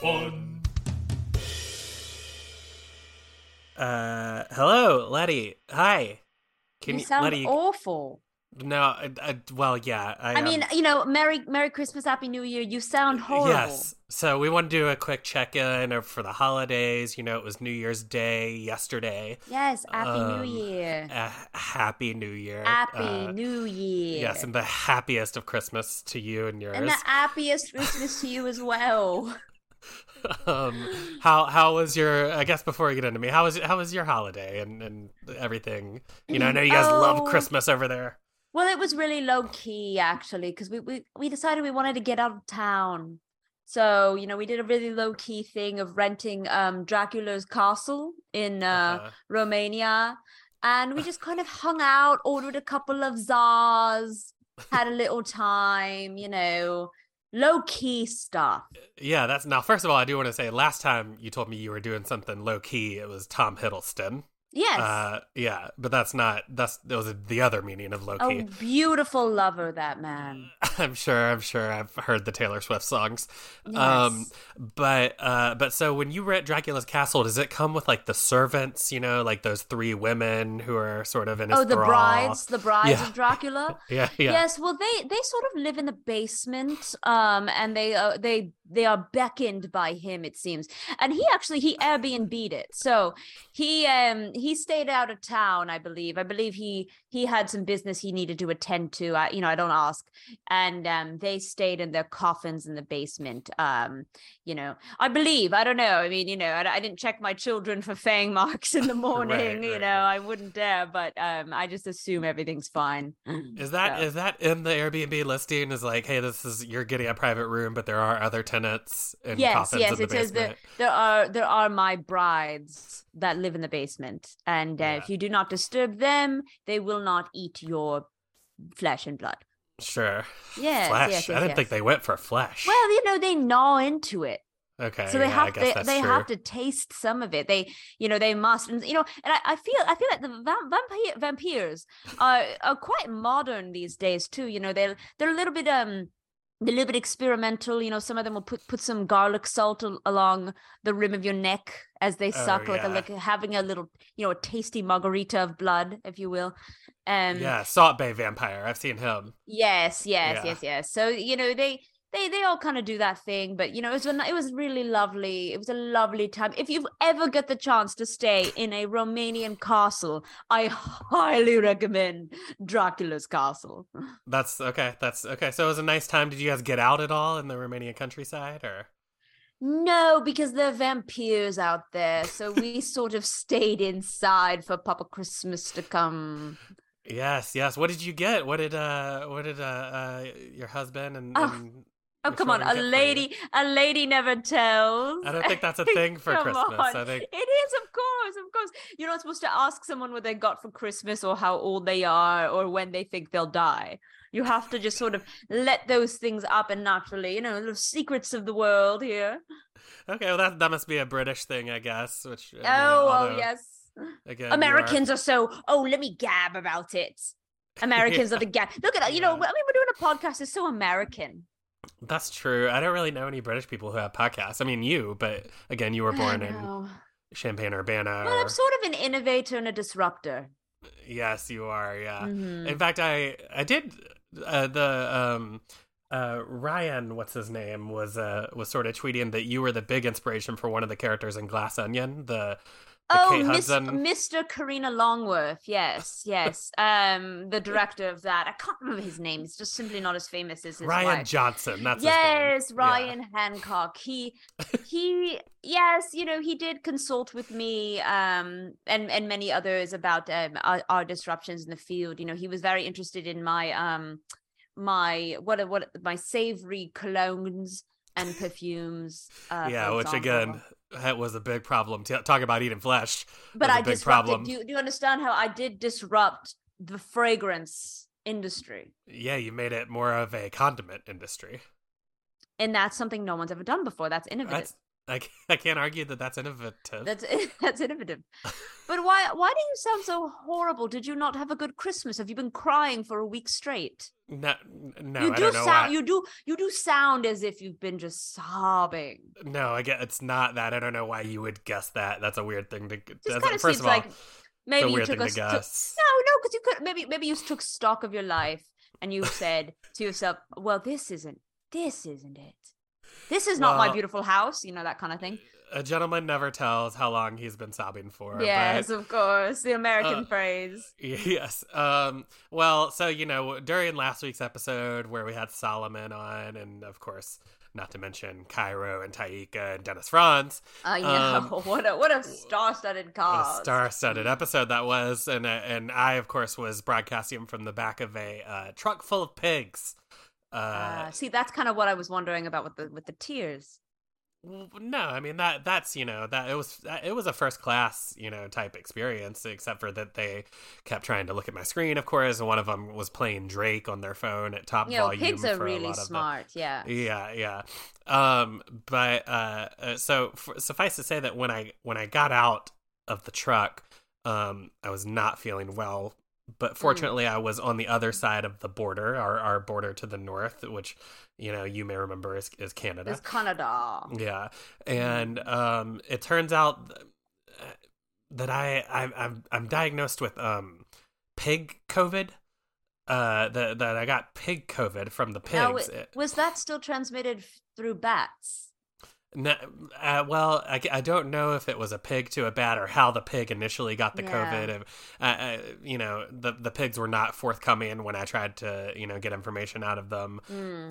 fun. Hello, Letty. Hi. You sound Letty, awful. No, well, yeah. I mean, you know, Merry Christmas, Happy New Year. You sound horrible. Yes. So we want to do a quick check-in for the holidays. You know, it was New Year's Day yesterday. Yes, Happy New Year. Happy New Year. Happy New Year. Yes, and the happiest of Christmas to you and yours. And the happiest Christmas to you as well. How was your, I guess before you get into me, how was your holiday and everything? You know, I know you guys love Christmas over there. Well, it was really low key actually, because we decided we wanted to get out of town. So, you know, we did a really low key thing of renting Dracula's castle in Romania, and we just kind of hung out, ordered a couple of czars, had a little time, you know. Low-key stuff. Yeah, that's... Now, first of all, I do want to say, last time you told me you were doing something low-key, it was Tom Hiddleston. Yes. Yeah, but that's not... That was the other meaning of low-key. Oh, beautiful lover, that man. I'm sure. I've heard the Taylor Swift songs. Yes. But so when you rent Dracula's castle, does it come with, like, the servants, you know, like those three women who are sort of in his thrall? the brides yeah. of Dracula? yeah. Yes, well, they sort of live in the basement, and they are beckoned by him, it seems. And he Airbnb'd it. So he stayed out of town, I believe. I believe he had some business he needed to attend to. I don't ask. And they stayed in their coffins in the basement. You know, I believe, I don't know. I mean, you know, I didn't check my children for fang marks in the morning, I wouldn't dare, but I just assume everything's fine. Is that in the Airbnb listing is like, hey, you're getting a private room, but there are other tenants in coffins in the basement. Yes, it says there are my brides that live in the basement. And if you do not disturb them, they will not eat your flesh and blood. Sure. Yeah. Flesh. Yes, I didn't think they went for flesh. Well, you know, they gnaw into it. Okay. So they have to taste some of it. They, you know, they must. And, you know, and I feel like the vampires are quite modern these days too. You know, they're a little bit experimental. You know, some of them will put some garlic salt along the rim of your neck as they suck, like having a little, you know, a tasty margarita of blood, if you will. Salt Bay vampire. I've seen him. Yes. So, you know, they all kind of do that thing, but, you know, it was really lovely. It was a lovely time. If you've ever got the chance to stay in a Romanian castle, I highly recommend Dracula's castle. That's okay. So it was a nice time. Did you guys get out at all in the Romanian countryside, or? No, because there are vampires out there. So we sort of stayed inside for Papa Christmas to come. Yes. What did you get? What did your husband and Oh, come on. A lady never tells. I don't think that's a thing for Christmas. I think it is, of course. You're not supposed to ask someone what they got for Christmas or how old they are or when they think they'll die. You have to just sort of let those things up and naturally, you know, little secrets of the world here. Okay, well, that must be a British thing, I guess. Which yes. Again, Americans are so, let me gab about it. Americans are the gab. Look at that, you know, I mean, we're doing a podcast. It's so American. That's true. I don't really know any British people who have podcasts. I mean, you, but again, you were born in Champaign-Urbana. Well, I'm sort of an innovator and a disruptor. Yes, you are. Yeah. Mm-hmm. In fact, I did Ryan, what's his name, was sort of tweeting that you were the big inspiration for one of the characters in Glass Onion. Mr. Karina Longworth, yes, the director of that. I can't remember his name. It's just simply not as famous as his Ryan wife. Johnson. That's his name. Ryan Hancock. He, yes, you know, he did consult with me and many others about our disruptions in the field. You know, he was very interested in my savory colognes and perfumes. Which again. That was a big problem. Talk about eating flesh. But I disrupted. Do you understand how I did disrupt the fragrance industry? Yeah, you made it more of a condiment industry. And that's something no one's ever done before. That's innovative. That's, I can't argue that that's innovative. That's innovative. But why do you sound so horrible? Did you not have a good Christmas? Have you been crying for a week straight? No, you do. I don't know sound why. You do sound as if you've been just sobbing. No, I guess it's not that. I don't know why you would guess that. That's a weird thing to. Just kind of first seems of all, like maybe you took to guess. No, because you could maybe you took stock of your life and you said to yourself, "Well, this isn't it." This is not my beautiful house, you know, that kind of thing. A gentleman never tells how long he's been sobbing for. Yes, but, of course. The American phrase. Yes. Well, so, you know, during last week's episode where we had Solomon on and, of course, not to mention Cairo and Taika and Dennis Franz. I know. What a star-studded cast. A star-studded episode that was. And I, of course, was broadcasting from the back of a truck full of pigs. See, that's kind of what I was wondering about with the tears. No, I mean that's you know that it was a first class you know type experience, except for that they kept trying to look at my screen, of course. And one of them was playing Drake on their phone at top volume. Pigs are really smart. Yeah. But so suffice to say that when I got out of the truck, I was not feeling well. But fortunately, I was on the other side of the border, our border to the north, which, you know, you may remember is Canada. It's Canada. Yeah. And it turns out that I'm diagnosed with pig COVID, that I got pig COVID from the pigs. Now, was that still transmitted through bats? No, well, I don't know if it was a pig to a bat or how the pig initially got the COVID. And, you know, the pigs were not forthcoming when I tried to, you know, get information out of them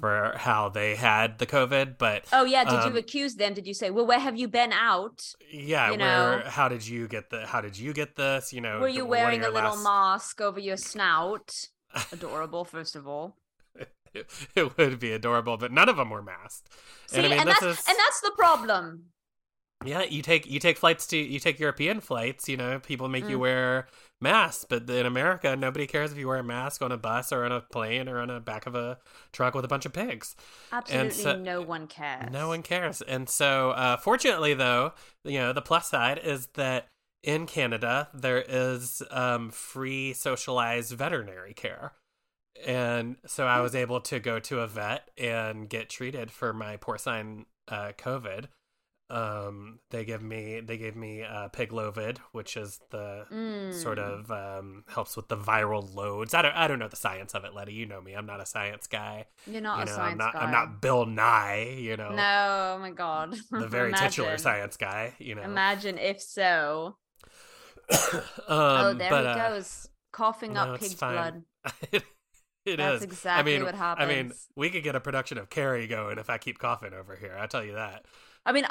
for how they had the COVID. But did you accuse them? Did you say, well, where have you been out? Yeah, you know, how did you get this? You know, were you wearing a little mask over your snout? Adorable, first of all. It would be adorable, but none of them were masked. See, and, I mean, and that's the problem. Yeah, you take European flights. You know, people make you wear masks, but in America, nobody cares if you wear a mask on a bus or on a plane or on the back of a truck with a bunch of pigs. Absolutely, no one cares. No one cares. And so, fortunately, though, you know, the plus side is that in Canada there is free socialized veterinary care. And so I was able to go to a vet and get treated for my porcine COVID. They gave me piglovid, which is the sort of helps with the viral loads. I don't know the science of it, Letty. You know me. I'm not a science guy. You're not a science guy. I'm not Bill Nye. You know. No, oh my God. The very titular science guy. You know. Imagine if so. He goes coughing up pig's blood. That's exactly what happens. I mean, we could get a production of Carrie going if I keep coughing over here. I'll tell you that. I mean,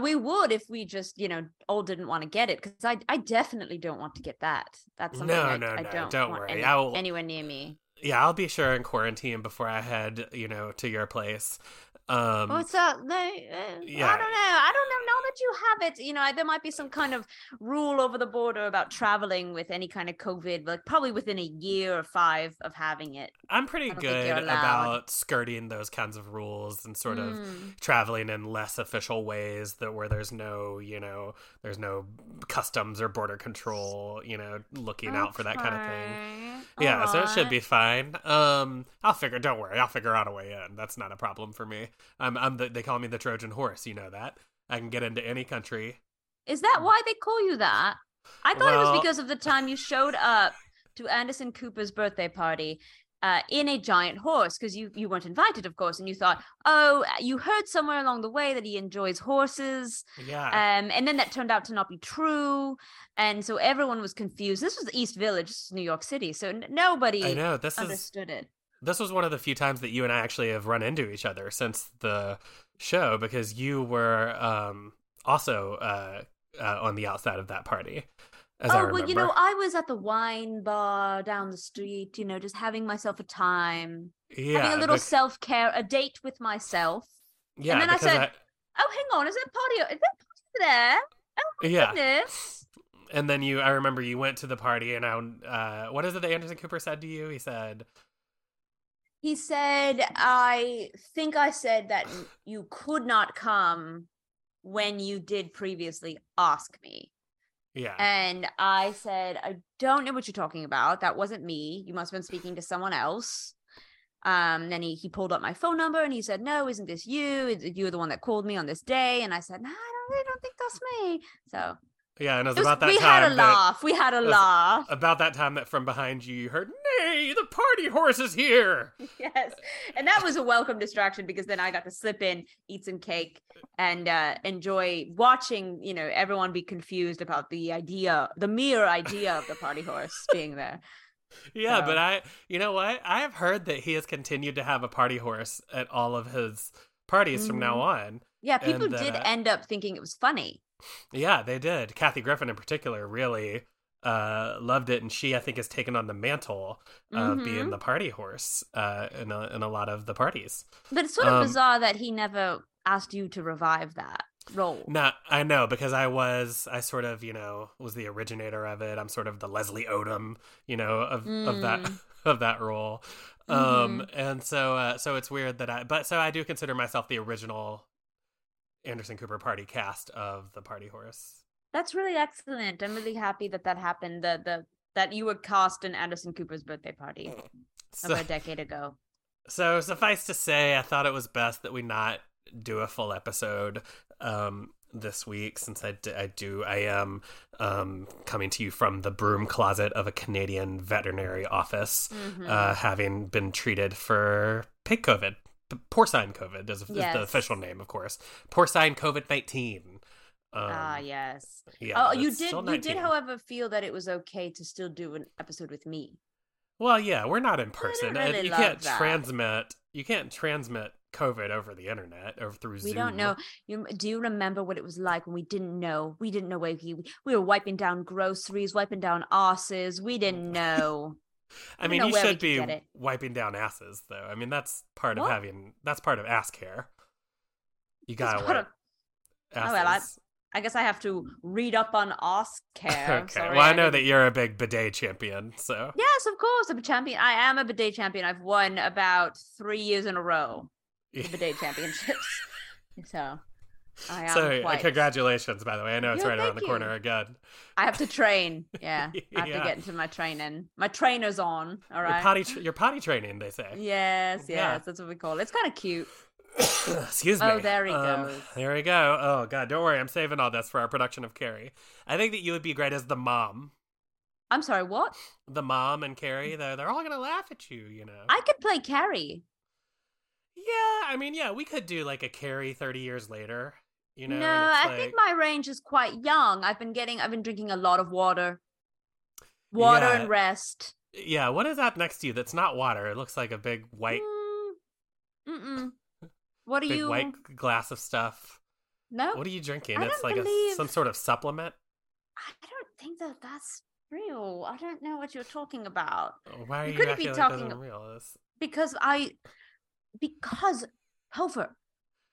we would if we just, you know, all didn't want to get it, because I definitely don't want to get that. That's something I don't want anywhere near me. Yeah, I'll be sure in quarantine before I head, you know, to your place. What's up? Yeah. I don't know that you have it. You know, there might be some kind of rule over the border about traveling with any kind of COVID, like probably within a year or 5 of having it. I'm pretty good about skirting those kinds of rules and sort of traveling in less official ways where there's no, you know, there's no customs or border control, you know, looking out for that kind of thing. Yeah, so it should be fine. Don't worry, I'll figure out a way in. That's not a problem for me. They call me the Trojan horse, you know that. I can get into any country. Is that why they call you that? I thought it was because of the time you showed up to Anderson Cooper's birthday party in a giant horse, because you weren't invited, of course, and you thought, oh, you heard somewhere along the way that he enjoys horses. Yeah. And then that turned out to not be true, and so everyone was confused. This was the East Village, this is New York City, so nobody understood it. This was one of the few times that you and I actually have run into each other since the show, because you were also on the outside of that party. Well, you know, I was at the wine bar down the street, you know, just having myself a time, having a little self-care, a date with myself. Yeah, and then I said, hang on, is there a party there? Oh, goodness. And then I remember you went to the party, and what is it that Anderson Cooper said to you? He said, I think I said that you could not come when you did previously ask me. Yeah. And I said, I don't know what you're talking about. That wasn't me. You must have been speaking to someone else. Then he pulled up my phone number and he said, no, isn't this you? You're the one that called me on this day. And I said, no, I don't think that's me. So yeah, and it was about that time. We had a laugh. About that time that from behind you heard, nay, the party horse is here. Yes. And that was a welcome distraction because then I got to slip in, eat some cake, and enjoy watching, you know, everyone be confused about the mere idea of the party horse being there. Yeah, so. But you know what? I have heard that he has continued to have a party horse at all of his parties from now on. Yeah, people did end up thinking it was funny. Yeah, they did. Kathy Griffin in particular really loved it, and she, I think, has taken on the mantle of being the party horse in a lot of the parties. But it's sort of bizarre that he never asked you to revive that role. No, I know, because I sort of, you know, was the originator of it. I'm sort of the Leslie Odom, you know, of that role. And so it's weird that I do consider myself the original Anderson Cooper party cast of the party horse. That's really excellent. I'm really happy that happened. That you were cast in Anderson Cooper's birthday party over a decade ago. So suffice to say, I thought it was best that we not do a full episode this week, since I am coming to you from the broom closet of a Canadian veterinary office, having been treated for pig COVID. Porcine COVID is the official name, of course. Porcine COVID-19. Yes. Yeah, oh, you did, however, feel that it was okay to still do an episode with me. Well, yeah, we're not in person. Really, you can't transmit COVID over the internet or through Zoom. We don't know. Do you remember what it was like when we didn't know? We didn't know where we were wiping down groceries, wiping down arses. We didn't know. I mean, you should be wiping down asses, though. I mean, that's part of ass care. You gotta wipe asses. Oh, well, I guess I have to read up on ass care. Okay. Sorry, well, I know that you're a big bidet champion, so. Yes, of course, I'm a champion. I am a bidet champion. I've won about 3 years in a row bidet championships. So. So congratulations, by the way. I know it's right around the corner again. I have to train. Yeah, I have to get into my training. My trainer's on. All right, your potty training, they say. Yes, that's what we call it. It's kind of cute. Excuse me. Oh, there he goes. There we go. Oh God, don't worry. I'm saving all this for our production of Carrie. I think that you would be great as the mom. I'm sorry, what? The mom and Carrie. They're all gonna laugh at you. You know. I could play Carrie. Yeah, I mean, we could do like a Carrie 30 years later. You know, no, I think my range is quite young. I've been drinking a lot of water and rest. Yeah, what is that next to you that's not water? It looks like a big white. What are you? Big white glass of stuff. No. What are you drinking? It's like some sort of supplement. I don't think that's real. I don't know what you're talking about. Why are you acting like that isn't real? Because Hofer,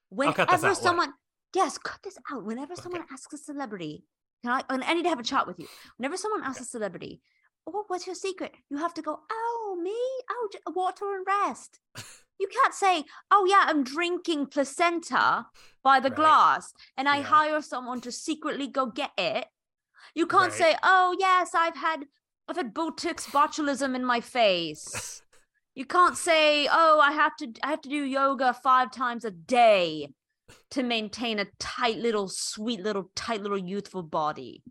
whenever someone. Yes, cut this out. Whenever someone asks a celebrity, I need to have a chat with you. Whenever someone asks a celebrity, what's your secret? You have to go, water and rest. You can't say, I'm drinking placenta by the glass and I hire someone to secretly go get it. You can't say, I've had Botox botulism in my face. You can't say, I have to do yoga 5 times a day to maintain a tight little youthful body.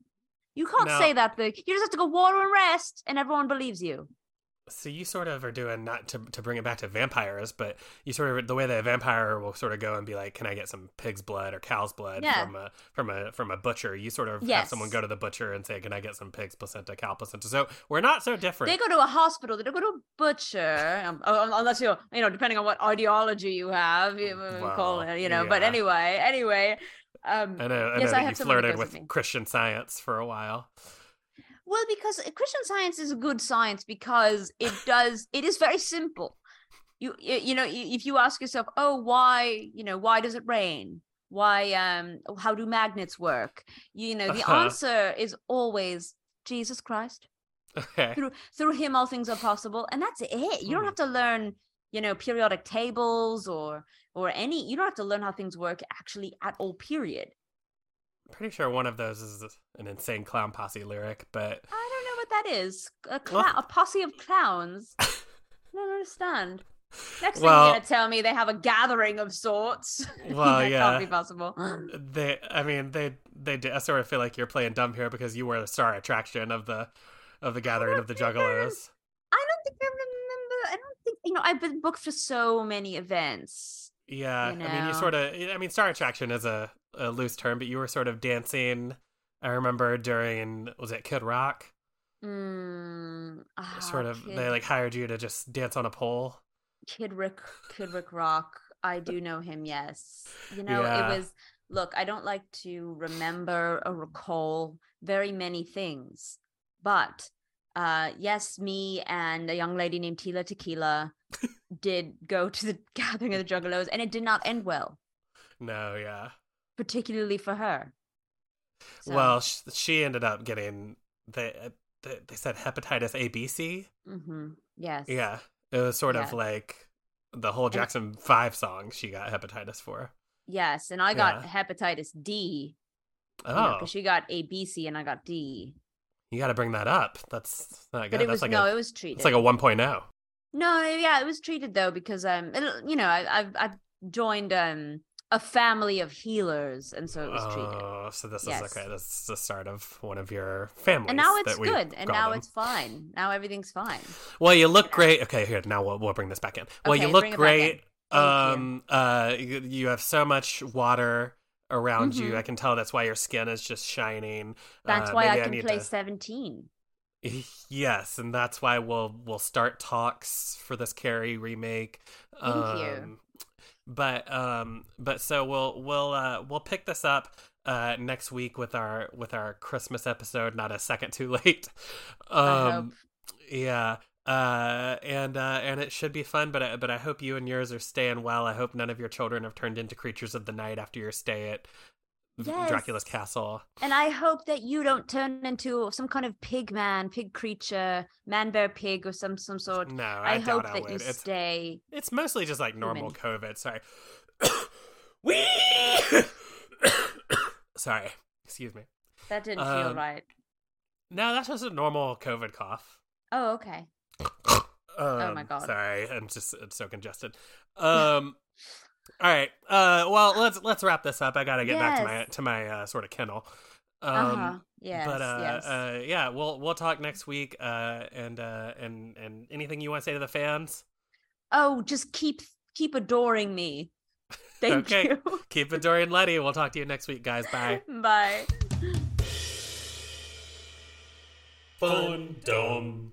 You can't say that thing. You just have to go water and rest and everyone believes you. So you sort of are doing, not to bring it back to vampires, but you sort of, the way that a vampire will sort of go and be like, can I get some pig's blood or cow's blood from a butcher? You sort of have someone go to the butcher and say, can I get some pig's placenta, cow placenta? So we're not so different. They go to a hospital. They don't go to a butcher, unless you're, you know, depending on what ideology you have, we call it, you know. Yeah. But anyway. I know that you flirted with Christian Science for a while. Well, because Christian Science is a good science because it is very simple. You know, if you ask yourself, why does it rain? Why, how do magnets work? You know, the answer is always Jesus Christ. Okay. Through him, all things are possible. And that's it. You don't have to learn, you know, periodic tables or you don't have to learn how things work actually at all, period. pretty sure one of those is an Insane Clown Posse lyric, but... I don't know what that is. A posse of clowns? I don't understand. Next thing you're going to tell me they have a gathering of sorts. Well, that can't be possible. They do. I sort of feel like you're playing dumb here because you were the star attraction of the gathering of the Juggalos. I don't think I remember. I don't think, I've been booked for so many events. Yeah, star attraction is a loose term, but you were sort of dancing, I remember, during, was it Kid Rock? They like hired you to just dance on a pole. Kid Rock. I do know him, yes. It was, look, I don't like to remember or recall very many things, but yes, me and a young lady named Tila Tequila did go to the gathering of the Juggalos, and it did not end well. No, yeah. Particularly for her. So. Well, she ended up getting, they said hepatitis ABC? Mm-hmm. Yes. Yeah. It was sort of like the whole Jackson 5 song she got hepatitis for. Yes, and I got hepatitis D. Oh. Because she got ABC and I got D. You got to bring that up. That's not good. But it was treated. It's like a 1.0. No, yeah, it was treated though because I've joined a family of healers, and so it was treated. Oh, so this is okay. This is the start of one of your families. And now it's good, and now it's fine. Now everything's fine. Well, you look great. Okay, here now we'll bring this back in. Well, okay, you look great. You have so much water around you. I can tell that's why your skin is just shining. That's why I can play 17. Yes, and that's why we'll start talks for this Carrie remake. Thank you. But so we'll pick this up next week with our Christmas episode, not a second too late. I hope. Yeah. And it should be fun, but I hope you and yours are staying well. I hope none of your children have turned into creatures of the night after your stay at Dracula's castle. And I hope that you don't turn into some kind of pig creature, man-bear pig or some sort. No, I doubt hope I that would. You it's, stay. It's mostly just like normal human. COVID. Sorry. Sorry. Excuse me. That didn't feel right. No, that's just a normal COVID cough. Oh, okay. Oh my God. Sorry, I'm so congested. All right. Well, let's wrap this up. I gotta get back to my sort of kennel. Yes. But yeah, we'll talk next week. And anything you want to say to the fans? Oh, just keep adoring me. Thank you. Keep adoring Letty. We'll talk to you next week, guys. Bye. Bye. Fun dumb.